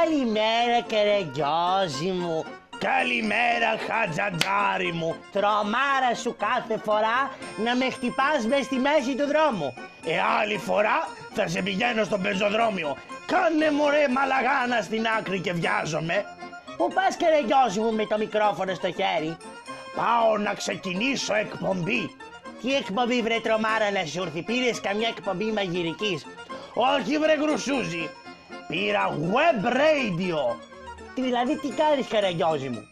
Καλημέρα Καραγκιόζη μου. Καλημέρα Χατζαντζάρι μου. Τρομάρα σου κάθε φορά να με χτυπάς μες στη μέση του δρόμου. Άλλη φορά θα σε πηγαίνω στο πεζοδρόμιο. Κάνε μωρέ μαλαγάνα στην άκρη και βιάζομαι. Πού πας Καραγκιόζη μου με το μικρόφωνο στο χέρι? Πάω να ξεκινήσω εκπομπή. Τι εκπομπή βρε τρομάρα να σου έρθει? Πήρες καμιά εκπομπή μαγειρικής? Όχι βρε γρουσούζι. Πήρα Web Radio. Δηλαδή τι κάνεις Καραγκιόζη μου?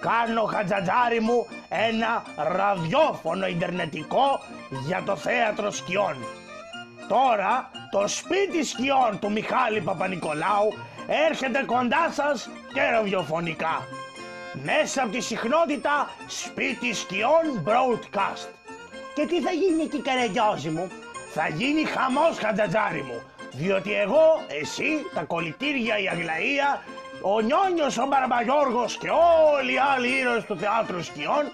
Κάνω Χατζαντζάρι μου ένα ραδιόφωνο ιντερνετικό για το Θέατρο Σκιών. Τώρα το Σπίτι Σκιών του Μιχάλη Παπανικολάου έρχεται κοντά σας και ραδιοφωνικά. Μέσα από τη συχνότητα Σπίτι Σκιών Broadcast. Και τι θα γίνει εκεί Καραγκιόζη μου? Θα γίνει χαμός Χατζαντζάρι μου. Διότι εγώ, εσύ, τα κολλητήρια, η Αγλαΐα, ο Νιόνιος, ο Μπαραμπαγιώργος και όλοι οι άλλοι ήρωες του Θεάτρου Σκιών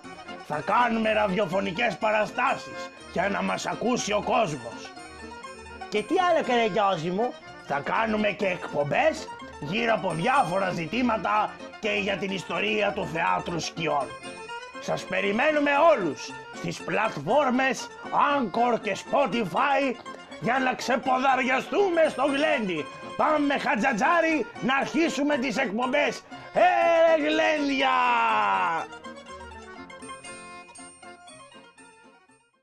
θα κάνουμε ραδιοφωνικές παραστάσεις για να μας ακούσει ο κόσμος. Και τι άλλο Καραγκιόζη μου? Θα κάνουμε και εκπομπές γύρω από διάφορα ζητήματα και για την ιστορία του Θεάτρου Σκιών. Σας περιμένουμε όλους στις πλατφόρμες Anchor και Spotify για να ξεποδαριαστούμε στο γλέντι. Πάμε Χατζαντζάρι να αρχίσουμε τις εκπομπές. Γλένδια!